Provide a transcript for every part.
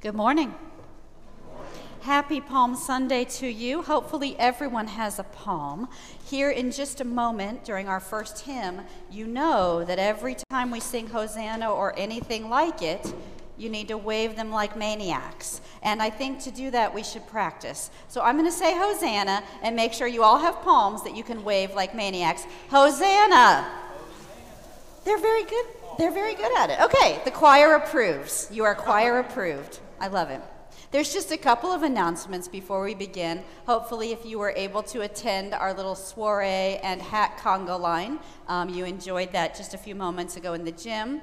Good morning. Good morning. Happy Palm Sunday to you. Hopefully everyone has a palm. Here in just a moment during our first hymn, you know that every time we sing Hosanna or anything like it, you need to wave them like maniacs. And I think to do that, we should practice. So I'm gonna say Hosanna and make sure you all have palms that you can wave like maniacs. Hosanna! Hosanna. They're very good. They're very good at it. Okay, the choir approves. You are choir approved. I love it. There's just a couple of announcements before we begin. Hopefully, if you were able to attend our little soiree and hat conga line, you enjoyed that just a few moments ago in the gym.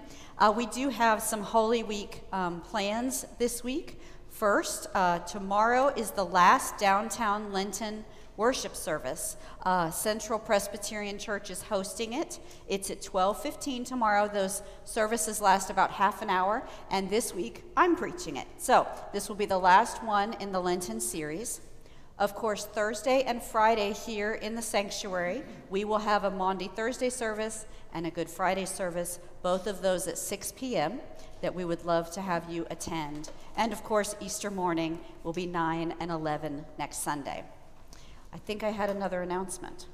We do have some Holy Week plans this week. First, tomorrow is the last downtown Lenten worship service. Central Presbyterian Church is hosting it. It's at 12:15 tomorrow. Those services last about half an hour, and this week I'm preaching it. So this will be the last one in the Lenten series. Of course, Thursday and Friday here in the sanctuary, we will have a Maundy Thursday service and a Good Friday service, both of those at 6 p.m. that we would love to have you attend. And of course, Easter morning will be 9 and 11 next Sunday. I think I had another announcement.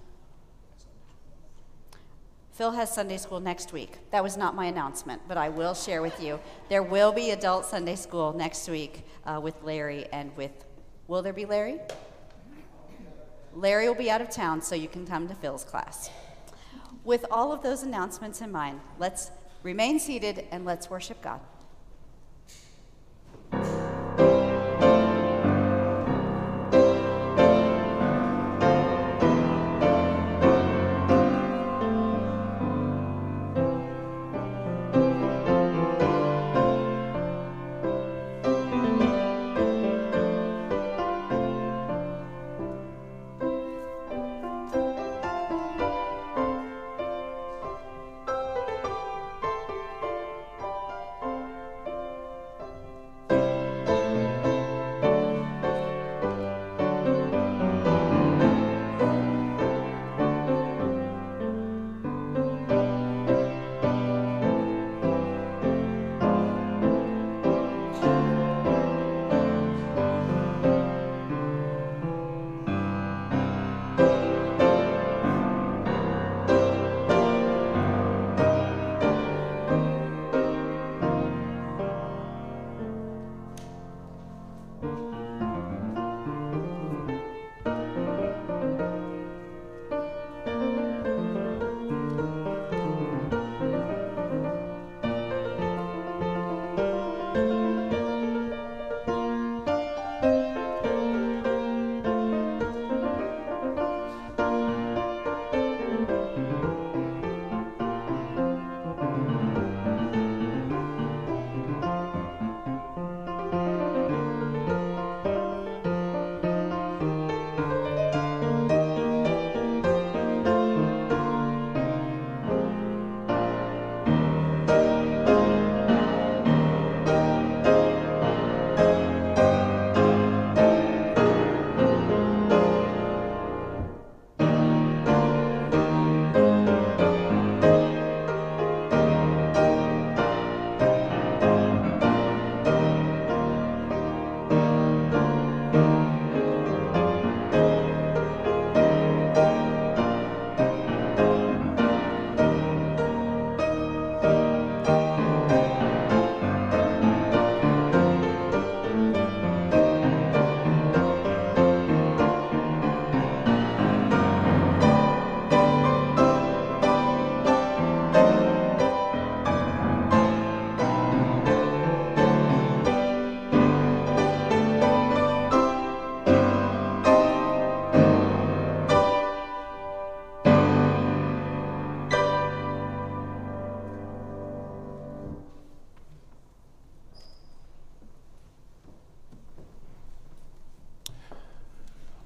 Phil has Sunday school next week. That was not my announcement, but I will share with you. There will be adult Sunday school next week with Larry and with, will there be Larry? Larry will be out of town, so you can come to Phil's class. With all of those announcements in mind, let's remain seated and let's worship God.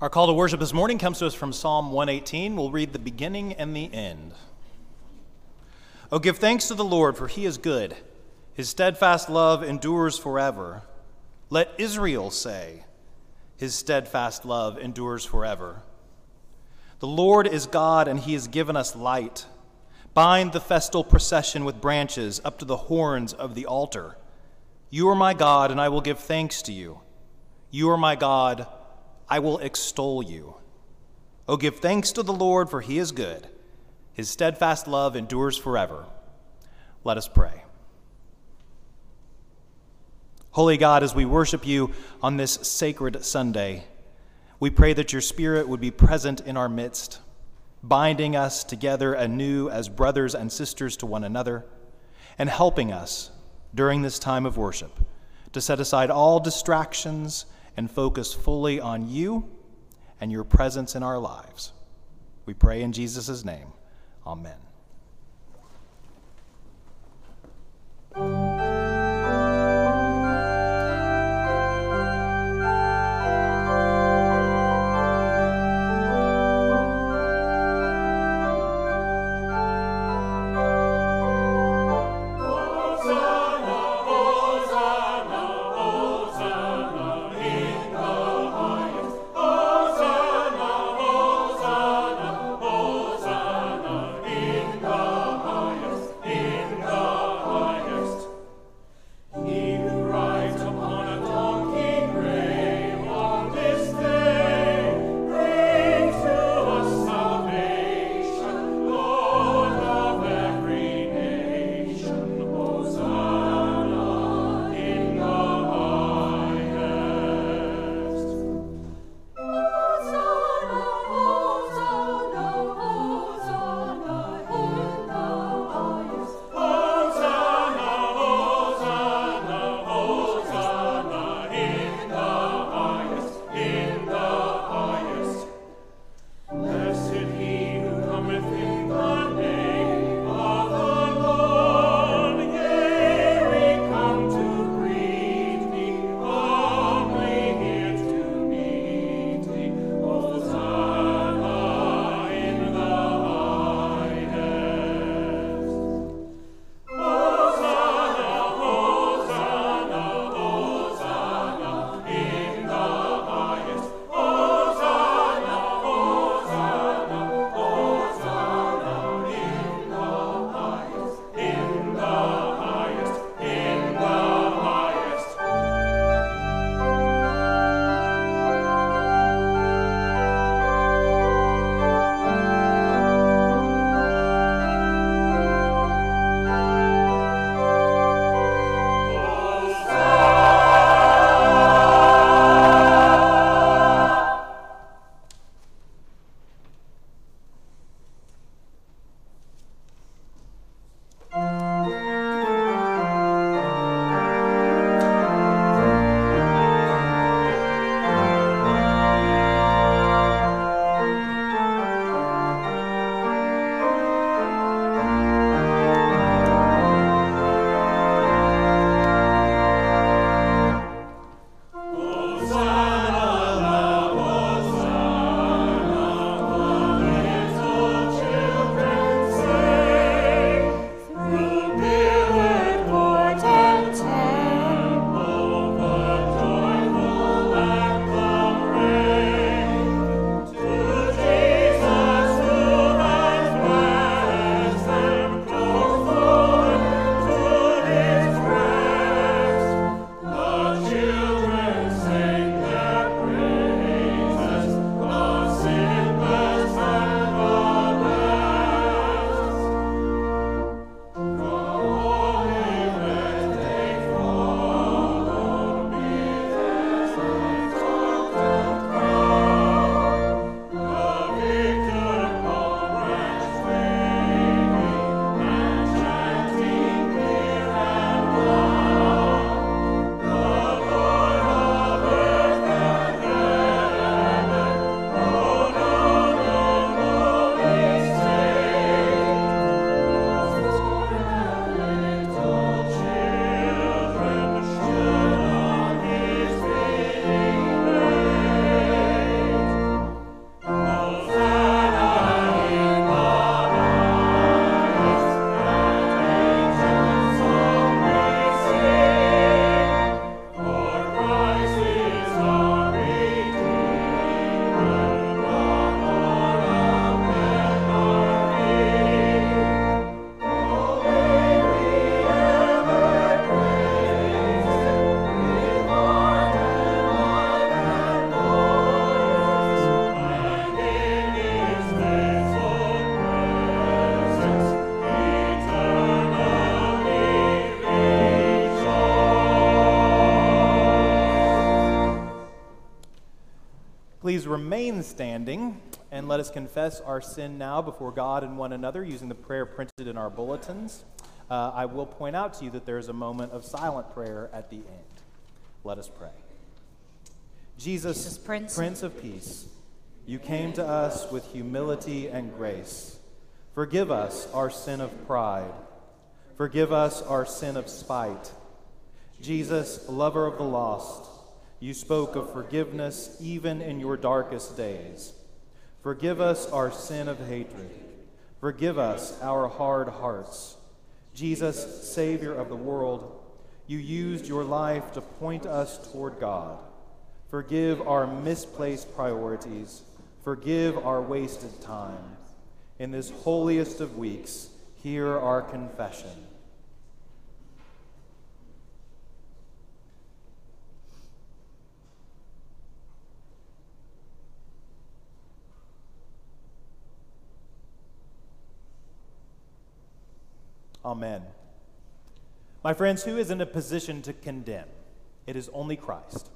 Our call to worship this morning comes to us from Psalm 118. We'll read the beginning and the end. Oh, give thanks to the Lord, for he is good. His steadfast love endures forever. Let Israel say, his steadfast love endures forever. The Lord is God, and he has given us light. Bind the festal procession with branches up to the horns of the altar. You are my God, and I will give thanks to you. You are my God, I will extol you. Oh, give thanks to the Lord, for he is good. His steadfast love endures forever. Let us pray. Holy God, as we worship you on this sacred Sunday, we pray that your Spirit would be present in our midst, binding us together anew as brothers and sisters to one another, and helping us during this time of worship to set aside all distractions and focus fully on you and your presence in our lives. We pray in Jesus' name. Amen. please remain standing, and let us confess our sin now before God and one another using the prayer printed in our bulletins. I will point out to you that there is a moment of silent prayer at the end. Let us pray. Jesus, Prince of Peace, you came to us with humility and grace. Forgive us our sin of pride. Forgive us our sin of spite. Jesus, lover of the lost, you spoke of forgiveness even in your darkest days. Forgive us our sin of hatred. Forgive us our hard hearts. Jesus, Savior of the world, you used your life to point us toward God. Forgive our misplaced priorities. Forgive our wasted time. In this holiest of weeks, hear our confession. Amen. My friends, who is in a position to condemn? It is only Christ.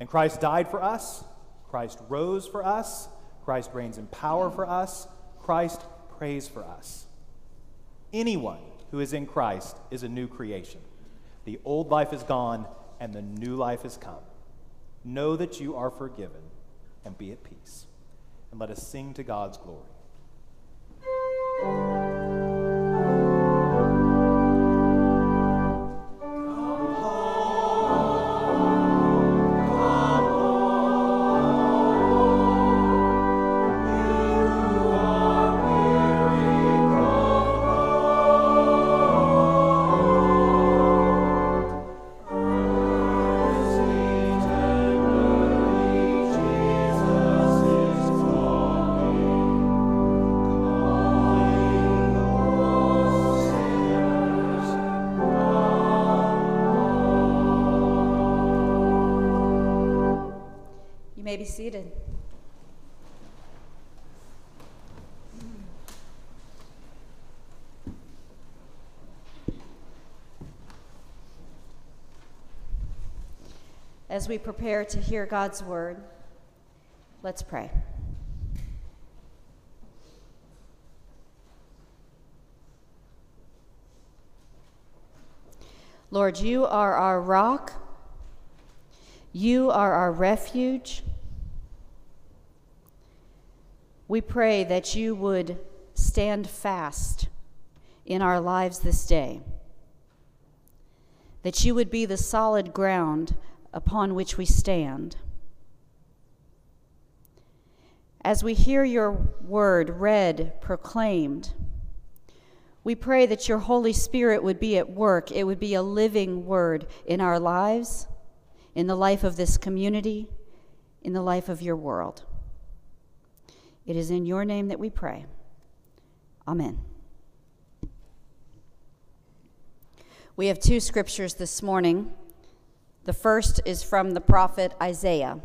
And Christ died for us. Christ rose for us. Christ reigns in power for us. Christ prays for us. Anyone who is in Christ is a new creation. The old life is gone and the new life has come. Know that you are forgiven and be at peace. And let us sing to God's glory. Be seated. As we prepare to hear God's word, let's pray. Lord, you are our rock. You are our refuge. We pray that you would stand fast in our lives this day, that you would be the solid ground upon which we stand. As we hear your word read, proclaimed, we pray that your Holy Spirit would be at work. It would be a living word in our lives, in the life of this community, in the life of your world. It is in your name that we pray. Amen. We have two scriptures this morning. The first is from the prophet Isaiah,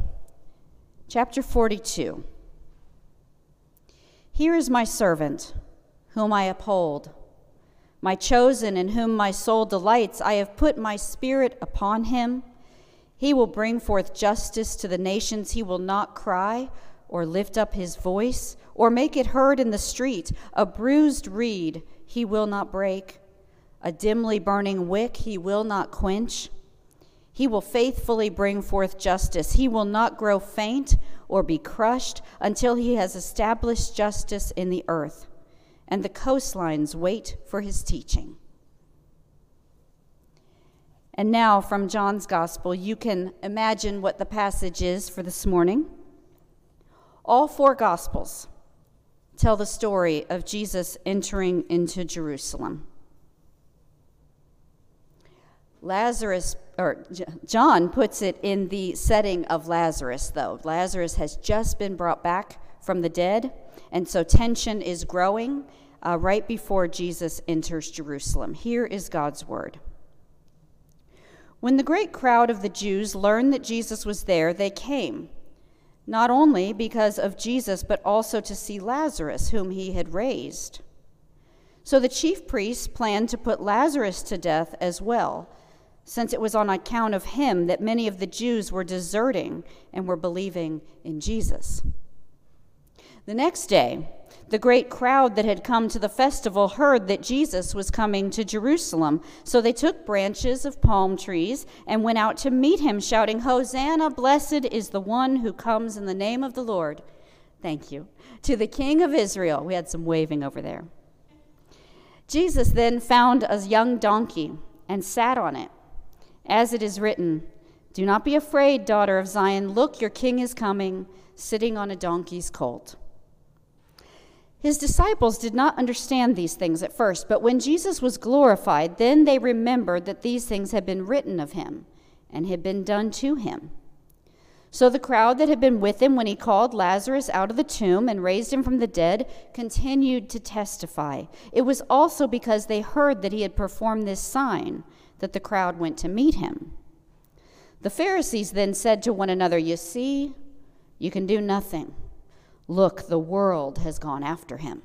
chapter 42. Here is my servant, whom I uphold, my chosen, in whom my soul delights. I have put my spirit upon him. He will bring forth justice to the nations. He will not cry or lift up his voice, or make it heard in the street. A bruised reed he will not break, a dimly burning wick he will not quench. He will faithfully bring forth justice. He will not grow faint or be crushed until he has established justice in the earth, and the coastlines wait for his teaching. And now from John's Gospel, you can imagine what the passage is for this morning. All four Gospels tell the story of Jesus entering into Jerusalem. John puts it in the setting of Lazarus, though. Lazarus has just been brought back from the dead, and so tension is growing right before Jesus enters Jerusalem. Here is God's word. When the great crowd of the Jews learned that Jesus was there, they came, not only because of Jesus, but also to see Lazarus, whom he had raised. So the chief priests planned to put Lazarus to death as well, since it was on account of him that many of the Jews were deserting and were believing in Jesus. The next day, the great crowd that had come to the festival heard that Jesus was coming to Jerusalem, so they took branches of palm trees and went out to meet him, shouting, "Hosanna, blessed is the one who comes in the name of the Lord." Thank you. To the King of Israel. We had some waving over there. Jesus then found a young donkey and sat on it. As it is written, "Do not be afraid, daughter of Zion. Look, your king is coming, sitting on a donkey's colt." His disciples did not understand these things at first, but when Jesus was glorified, then they remembered that these things had been written of him and had been done to him. So the crowd that had been with him when he called Lazarus out of the tomb and raised him from the dead continued to testify. It was also because they heard that he had performed this sign that the crowd went to meet him. The Pharisees then said to one another, "You see, you can do nothing. Look, the world has gone after him."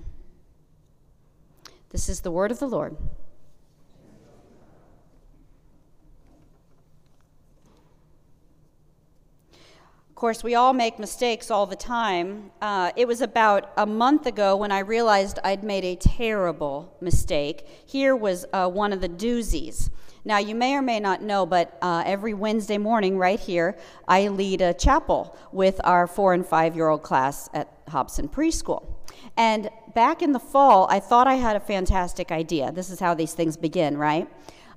This is the word of the Lord. Of course, we all make mistakes all the time. It was about a month ago when I realized I'd made a terrible mistake. Here was one of the doozies. Now, you may or may not know, but every Wednesday morning right here, I lead a chapel with our 4- and 5-year-old class at Hobson Preschool. And back in the fall, I thought I had a fantastic idea. This is how these things begin, right?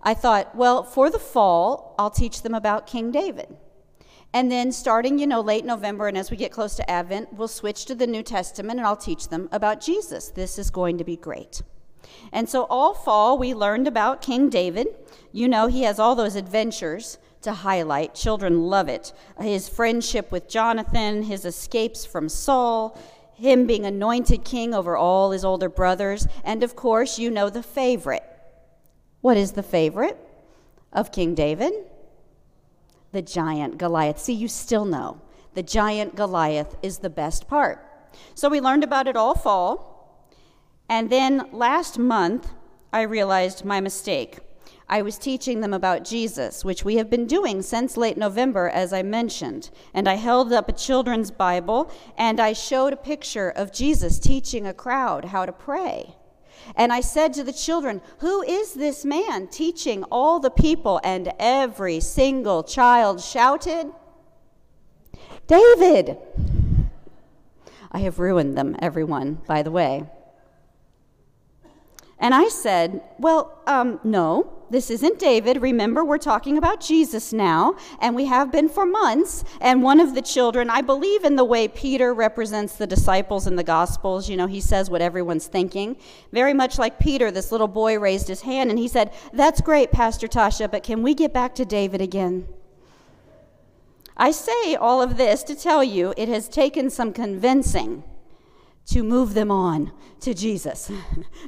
I thought, well, for the fall, I'll teach them about King David. And then starting, late November, and as we get close to Advent, we'll switch to the New Testament, and I'll teach them about Jesus. This is going to be great. And so all fall, we learned about King David. He has all those adventures to highlight. Children love it. His friendship with Jonathan, his escapes from Saul, him being anointed king over all his older brothers, and of course, the favorite. What is the favorite of King David? The giant Goliath. See, you still know. The giant Goliath is the best part. So we learned about it all fall. And then last month, I realized my mistake. I was teaching them about Jesus, which we have been doing since late November, as I mentioned. And I held up a children's Bible, and I showed a picture of Jesus teaching a crowd how to pray. And I said to the children, "Who is this man teaching all the people?" And every single child shouted, "David!" I have ruined them, everyone, by the way. And I said, "Well, no, this isn't David. Remember, we're talking about Jesus now, and we have been for months." And one of the children, I believe in the way Peter represents the disciples in the Gospels. He says what everyone's thinking. Very much like Peter, this little boy raised his hand, and he said, "That's great, Pastor Tasha, but can we get back to David again?" I say all of this to tell you it has taken some convincing to move them on to Jesus.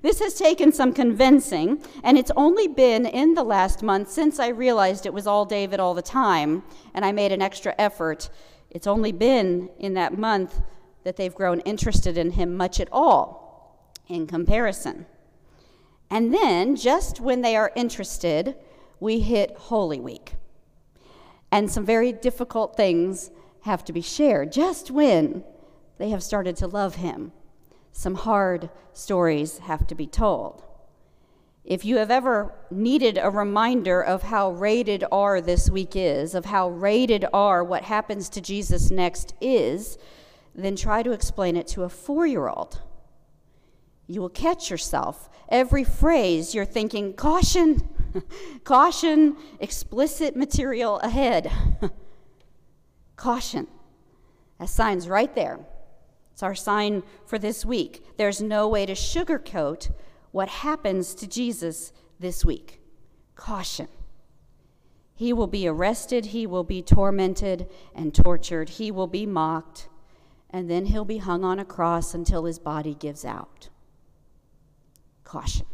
This has taken some convincing, and it's only been in the last month since I realized it was all David all the time, and I made an extra effort. It's only been in that month that they've grown interested in him much at all in comparison. And then, just when they are interested, we hit Holy Week. And some very difficult things have to be shared just when they have started to love him. Some hard stories have to be told. If you have ever needed a reminder of how rated R this week is, of how rated R what happens to Jesus next is, then try to explain it to a 4-year-old. You will catch yourself. Every phrase you're thinking, "Caution, caution, explicit material ahead." Caution. That sign's right there. It's our sign for this week. There's no way to sugarcoat what happens to Jesus this week. Caution. He will be arrested, he will be tormented and tortured, he will be mocked, and then he'll be hung on a cross until his body gives out. Caution.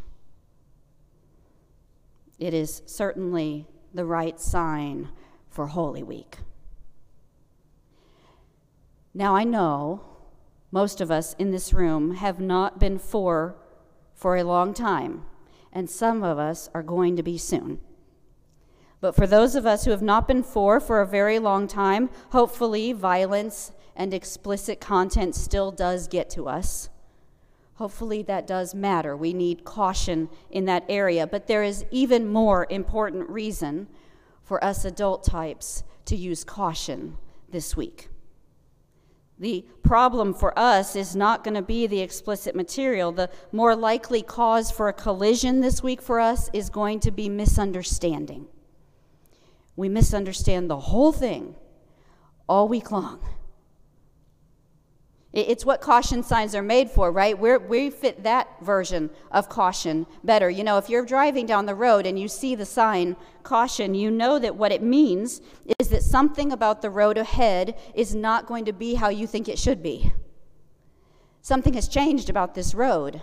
It is certainly the right sign for Holy Week. Now, I know most of us in this room have not been for a long time, and some of us are going to be soon. But for those of us who have not been four for a very long time, hopefully violence and explicit content still does get to us. Hopefully that does matter. We need caution in that area. But there is even more important reason for us adult types to use caution this week. The problem for us is not going to be the explicit material. The more likely cause for a collision this week for us is going to be misunderstanding. We misunderstand the whole thing all week long. It's what caution signs are made for, right? We fit that version of caution better. You know, if you're driving down the road and you see the sign, caution, you know that what it means is that something about the road ahead is not going to be how you think it should be. Something has changed about this road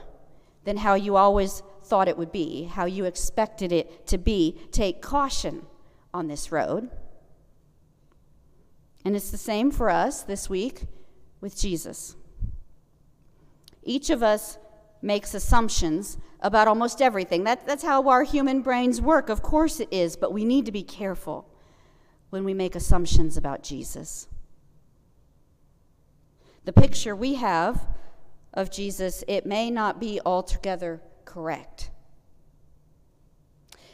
than how you always thought it would be, how you expected it to be. Take caution on this road. And it's the same for us this week with Jesus. Each of us makes assumptions about almost everything. That's how our human brains work. Of course it is, but we need to be careful when we make assumptions about Jesus. The picture we have of Jesus, it may not be altogether correct.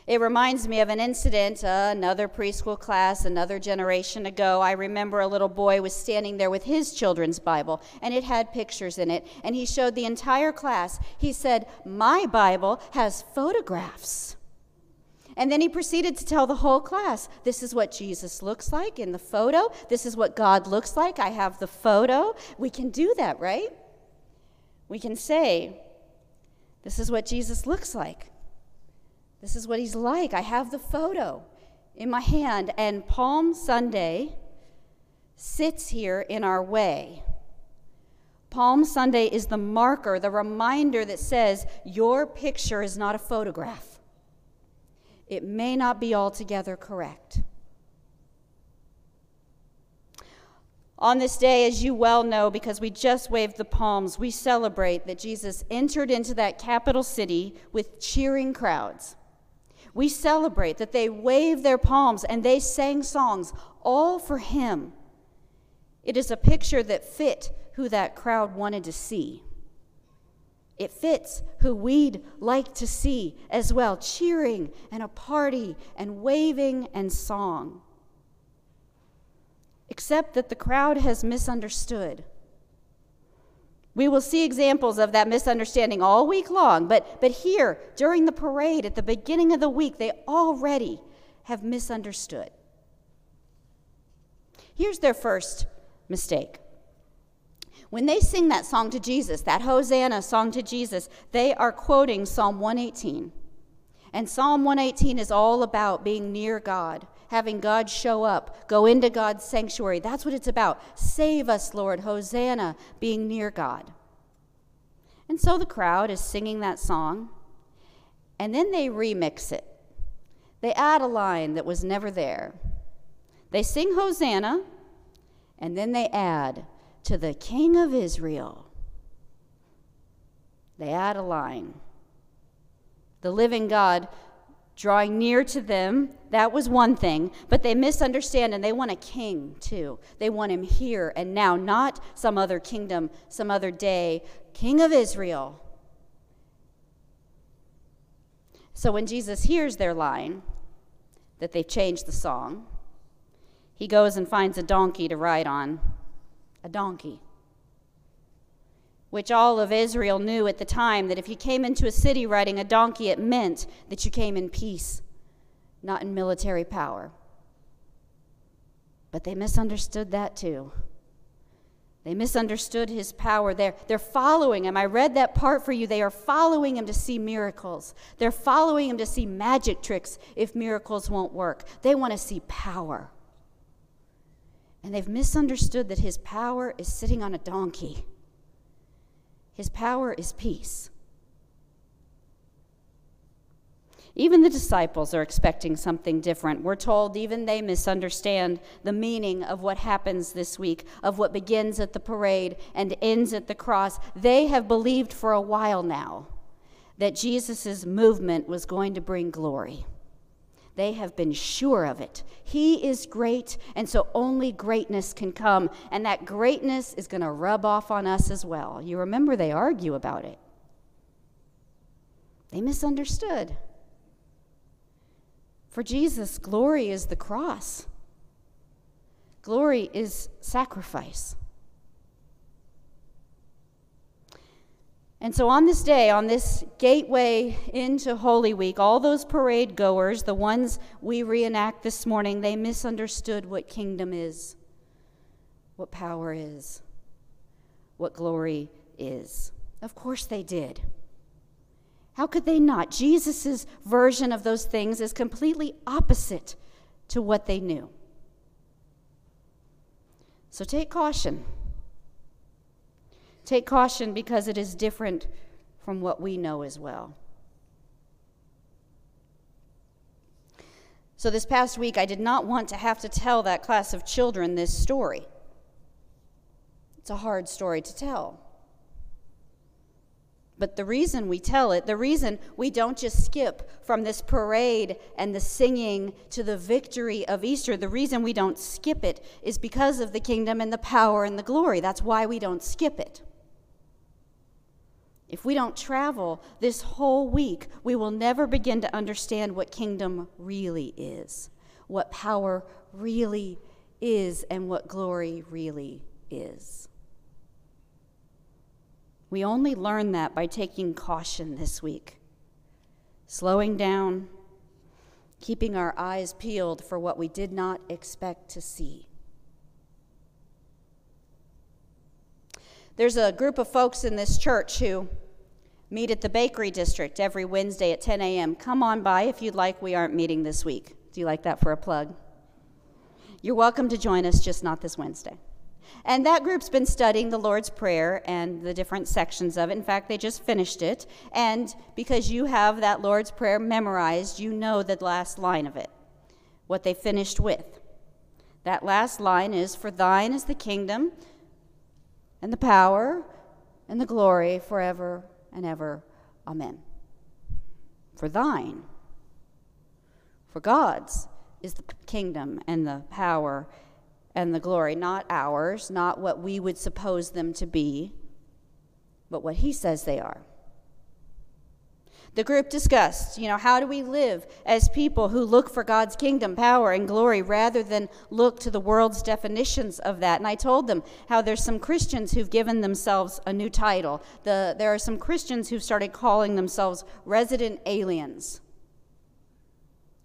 It reminds me of an incident, another preschool class, another generation ago. I remember a little boy was standing there with his children's Bible, and it had pictures in it, and he showed the entire class. He said, "My Bible has photographs." And then he proceeded to tell the whole class, "This is what Jesus looks like in the photo. This is what God looks like. I have the photo." We can do that, right? We can say, "This is what Jesus looks like. This is what he's like. I have the photo in my hand." And Palm Sunday sits here in our way. Palm Sunday is the marker, the reminder that says your picture is not a photograph. It may not be altogether correct. On this day, as you well know, because we just waved the palms, we celebrate that Jesus entered into that capital city with cheering crowds. We celebrate that they waved their palms and they sang songs, all for him. It is a picture that fit who that crowd wanted to see. It fits who we'd like to see as well, cheering and a party and waving and song. Except that the crowd has misunderstood. We will see examples of that misunderstanding all week long, but here, during the parade, at the beginning of the week, they already have misunderstood. Here's their first mistake. When they sing that song to Jesus, that Hosanna song to Jesus, they are quoting Psalm 118. And Psalm 118 is all about being near God, having God show up, go into God's sanctuary. That's what it's about. Save us, Lord. Hosanna, being near God. And so the crowd is singing that song, and then they remix it. They add a line that was never there. They sing Hosanna, and then they add, "To the King of Israel." They add a line. The living God drawing near to them, that was one thing, but they misunderstand and they want a king too. They want him here and now, not some other kingdom, some other day. King of Israel. So when Jesus hears their line, that they've changed the song, he goes and finds a donkey to ride on. A donkey. Which all of Israel knew at the time that if you came into a city riding a donkey, it meant that you came in peace, not in military power. But they misunderstood that too. They misunderstood his power. They're following him. I read that part for you. They are following him to see miracles. They're following him to see magic tricks if miracles won't work. They want to see power. And they've misunderstood that his power is sitting on a donkey. His power is peace. Even the disciples are expecting something different. We're told even they misunderstand the meaning of what happens this week, of what begins at the parade and ends at the cross. They have believed for a while now that Jesus' movement was going to bring glory, They have been sure of it. He is great, and so only greatness can come, and that greatness is going to rub off on us as well. You remember they argue about it. They misunderstood. For Jesus, glory is the cross. Glory is sacrifice. And so on this day, on this gateway into Holy Week, all those parade goers, the ones we reenact this morning, they misunderstood what kingdom is, what power is, what glory is. Of course they did. How could they not? Jesus' version of those things is completely opposite to what they knew. So take caution. Take caution because it is different from what we know as well. So this past week, I did not want to have to tell that class of children this story. It's a hard story to tell. But the reason we tell it, the reason we don't just skip from this parade and the singing to the victory of Easter, the reason we don't skip it is because of the kingdom and the power and the glory. That's why we don't skip it. If we don't travel this whole week, we will never begin to understand what kingdom really is, what power really is, and what glory really is. We only learn that by taking caution this week, slowing down, keeping our eyes peeled for what we did not expect to see. There's a group of folks in this church who meet at the Bakery District every Wednesday at 10 a.m. Come on by if you'd like. We aren't meeting this week. Do you like that for a plug? You're welcome to join us, just not this Wednesday. And that group's been studying the Lord's Prayer and the different sections of it. In fact, they just finished it. And because you have that Lord's Prayer memorized, you know the last line of it, what they finished with. That last line is, "For thine is the kingdom and the power and the glory forever and ever. Amen." For thine, for God's is the kingdom and the power and the glory, not ours, not what we would suppose them to be, but what he says they are. The group discussed, how do we live as people who look for God's kingdom, power, and glory rather than look to the world's definitions of that? And I told them how there's some Christians who've given themselves a new title. There are some Christians who've started calling themselves resident aliens.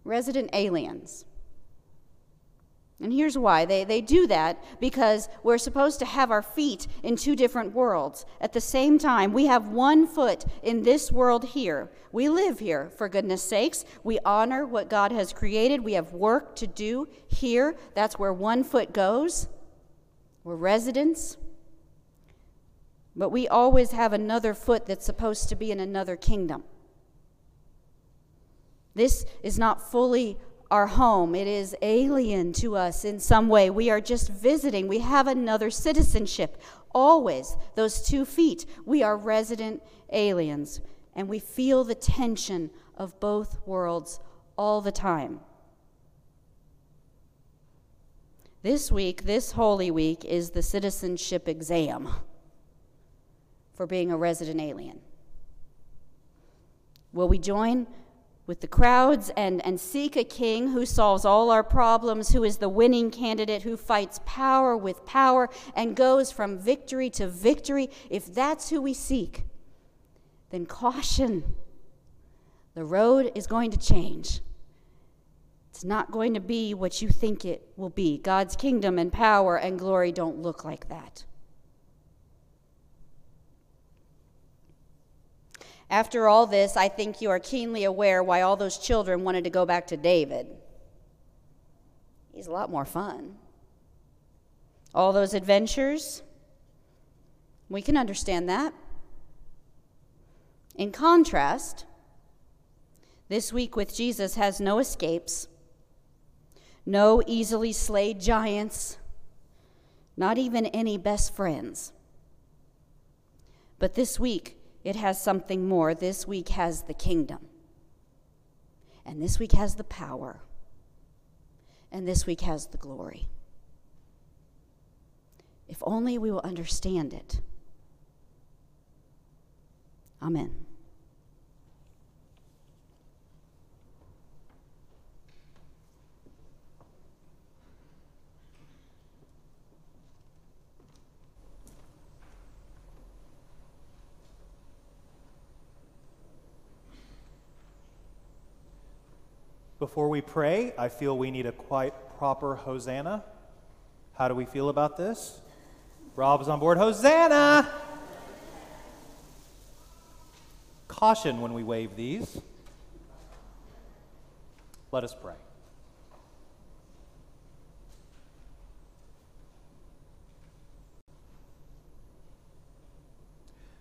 Resident aliens. And here's why. They do that because we're supposed to have our feet in two different worlds. At the same time, we have one foot in this world here. We live here, for goodness sakes. We honor what God has created. We have work to do here. That's where one foot goes. We're residents. But we always have another foot that's supposed to be in another kingdom. This is not fully our home. It is alien to us in some way. We are just visiting. We have another citizenship. Always, those 2 feet, we are resident aliens, and we feel the tension of both worlds all the time. This week, this Holy Week, is the citizenship exam for being a resident alien. Will we join with the crowds and seek a king who solves all our problems, who is the winning candidate, who fights power with power and goes from victory to victory? If that's who we seek, then caution. The road is going to change. It's not going to be what you think it will be. God's kingdom and power and glory don't look like that. After all this, I think you are keenly aware why all those children wanted to go back to David. He's a lot more fun. All those adventures, we can understand that. In contrast, this week with Jesus has no escapes, no easily slayed giants, not even any best friends. But this week, it has something more. This week has the kingdom. And this week has the power. And this week has the glory. If only we will understand it. Amen. Before we pray, I feel we need a quite proper Hosanna. How do we feel about this? Rob's on board. Hosanna! Caution when we wave these. Let us pray.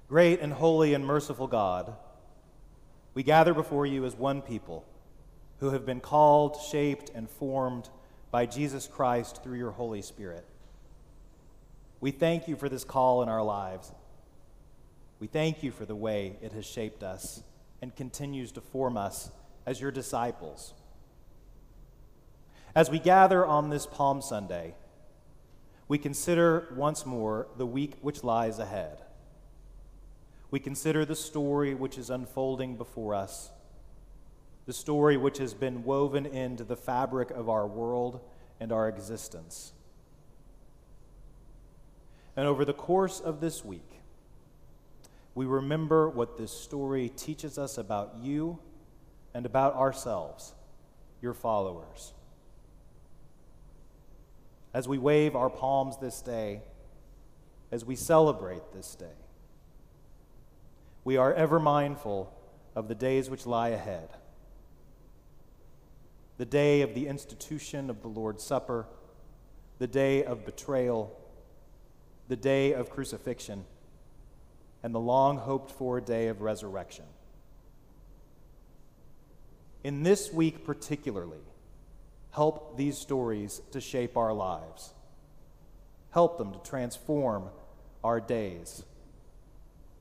Great and holy and merciful God, we gather before you as one people who have been called, shaped, and formed by Jesus Christ through your Holy Spirit. We thank you for this call in our lives. We thank you for the way it has shaped us and continues to form us as your disciples. As we gather on this Palm Sunday, we consider once more the week which lies ahead. We consider the story which is unfolding before us, the story which has been woven into the fabric of our world and our existence. And over the course of this week, we remember what this story teaches us about you and about ourselves, your followers. As we wave our palms this day, as we celebrate this day, we are ever mindful of the days which lie ahead. The day of the institution of the Lord's Supper, the day of betrayal, the day of crucifixion, and the long-hoped-for day of resurrection. In this week particularly, help these stories to shape our lives. Help them to transform our days.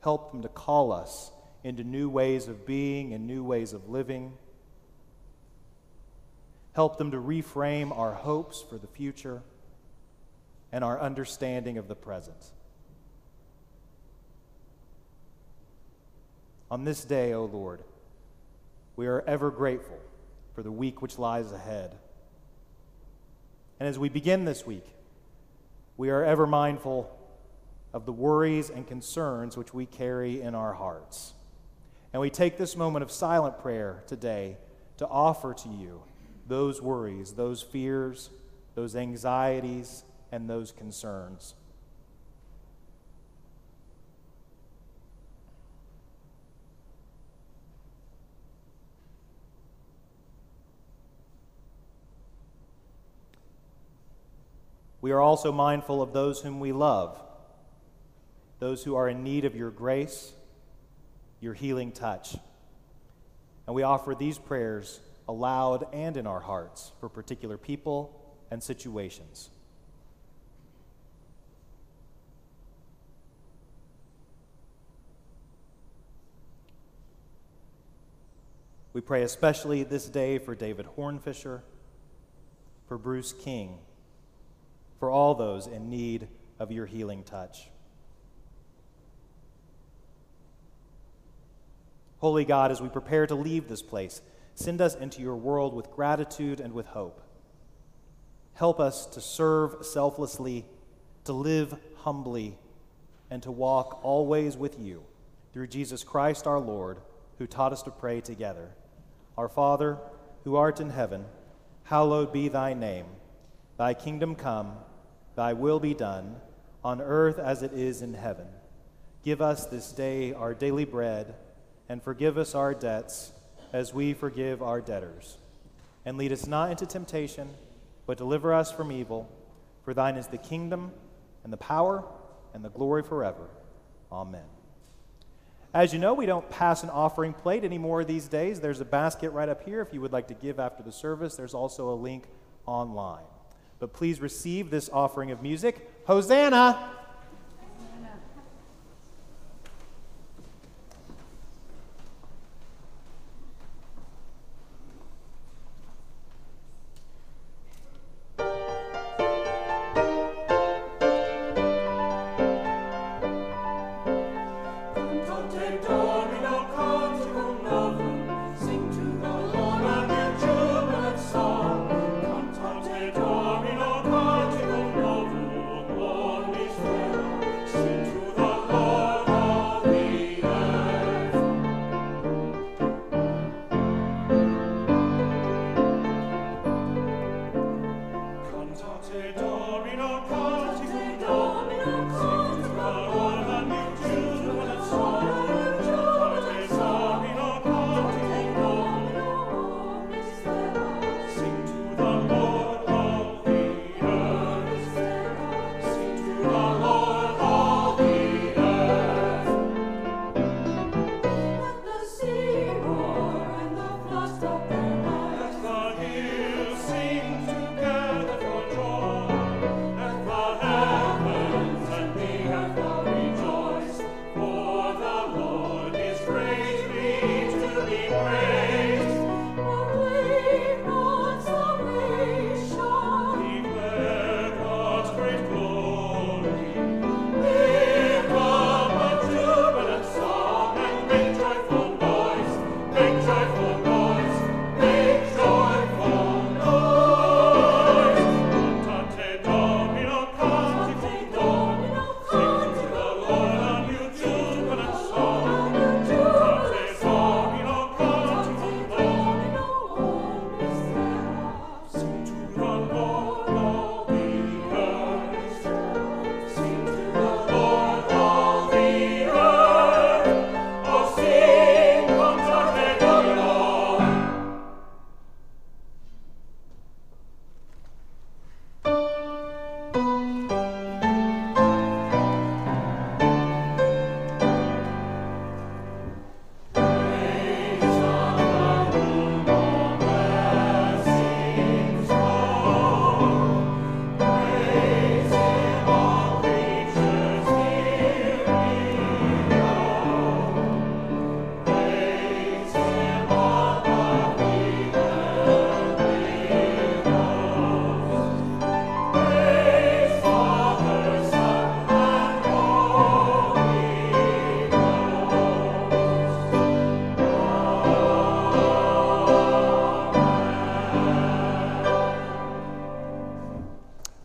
Help them to call us into new ways of being and new ways of living. Help them to reframe our hopes for the future and our understanding of the present. On this day, O Lord, we are ever grateful for the week which lies ahead. And as we begin this week, we are ever mindful of the worries and concerns which we carry in our hearts. And we take this moment of silent prayer today to offer to you those worries, those fears, those anxieties, and those concerns. We are also mindful of those whom we love, those who are in need of your grace, your healing touch. And we offer these prayers aloud and in our hearts for particular people and situations. We pray especially this day for David Hornfisher, for Bruce King, for all those in need of your healing touch. Holy God, as we prepare to leave this place, send us into your world with gratitude and with hope. Help us to serve selflessly, to live humbly, and to walk always with you through Jesus Christ our Lord, who taught us to pray together. Our Father, who art in heaven, hallowed be thy name. Thy kingdom come, thy will be done, on earth as it is in heaven. Give us this day our daily bread, and forgive us our debts as we forgive our debtors. And lead us not into temptation, but deliver us from evil. For thine is the kingdom, and the power, and the glory forever. Amen. As you know, we don't pass an offering plate anymore these days. There's a basket right up here if you would like to give after the service. There's also a link online. But please receive this offering of music. Hosanna!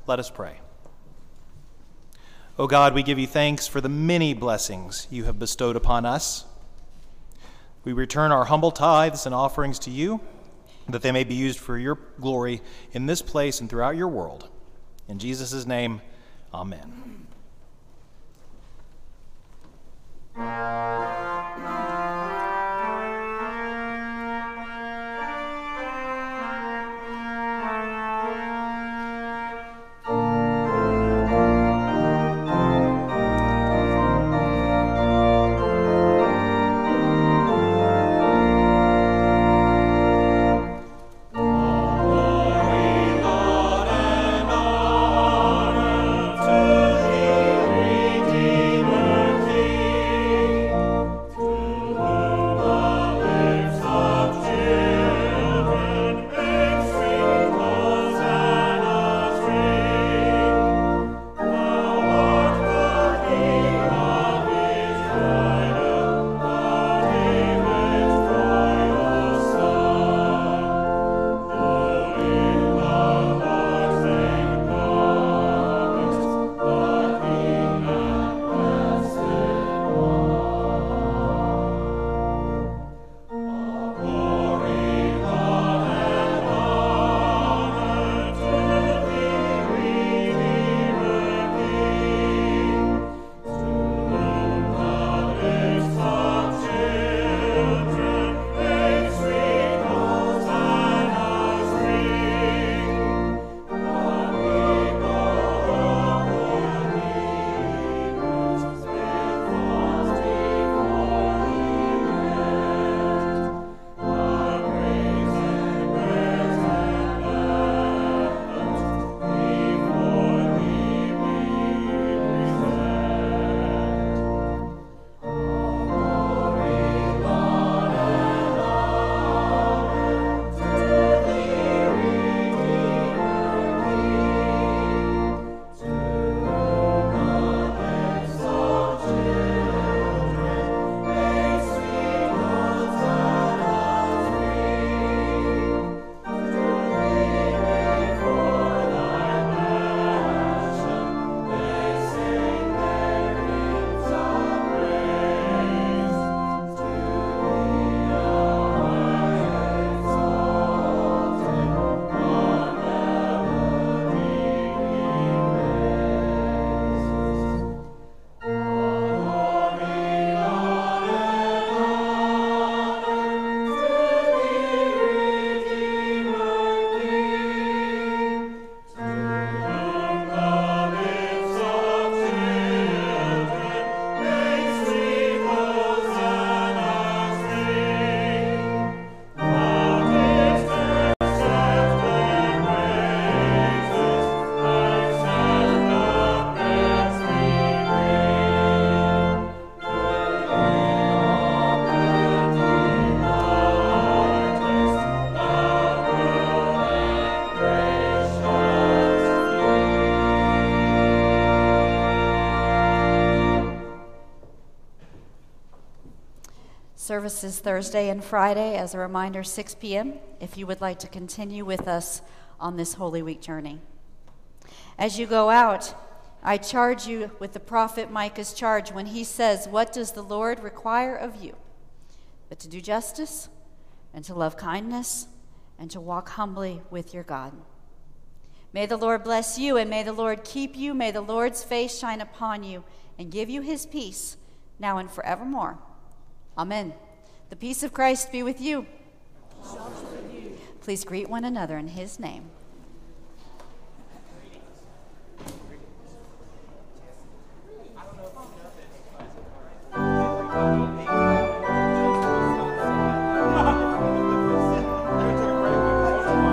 Let us pray. O God, we give you thanks for the many blessings you have bestowed upon us. We return our humble tithes and offerings to you, that they may be used for your glory in this place and throughout your world. In Jesus' name, amen. Service is Thursday and Friday, as a reminder, 6 p.m., if you would like to continue with us on this Holy Week journey. As you go out, I charge you with the prophet Micah's charge when he says, "What does the Lord require of you? But to do justice, and to love kindness, and to walk humbly with your God." May the Lord bless you, and may the Lord keep you. May the Lord's face shine upon you, and give you his peace, now and forevermore. Amen. The peace of Christ be with you. Please greet one another in his name.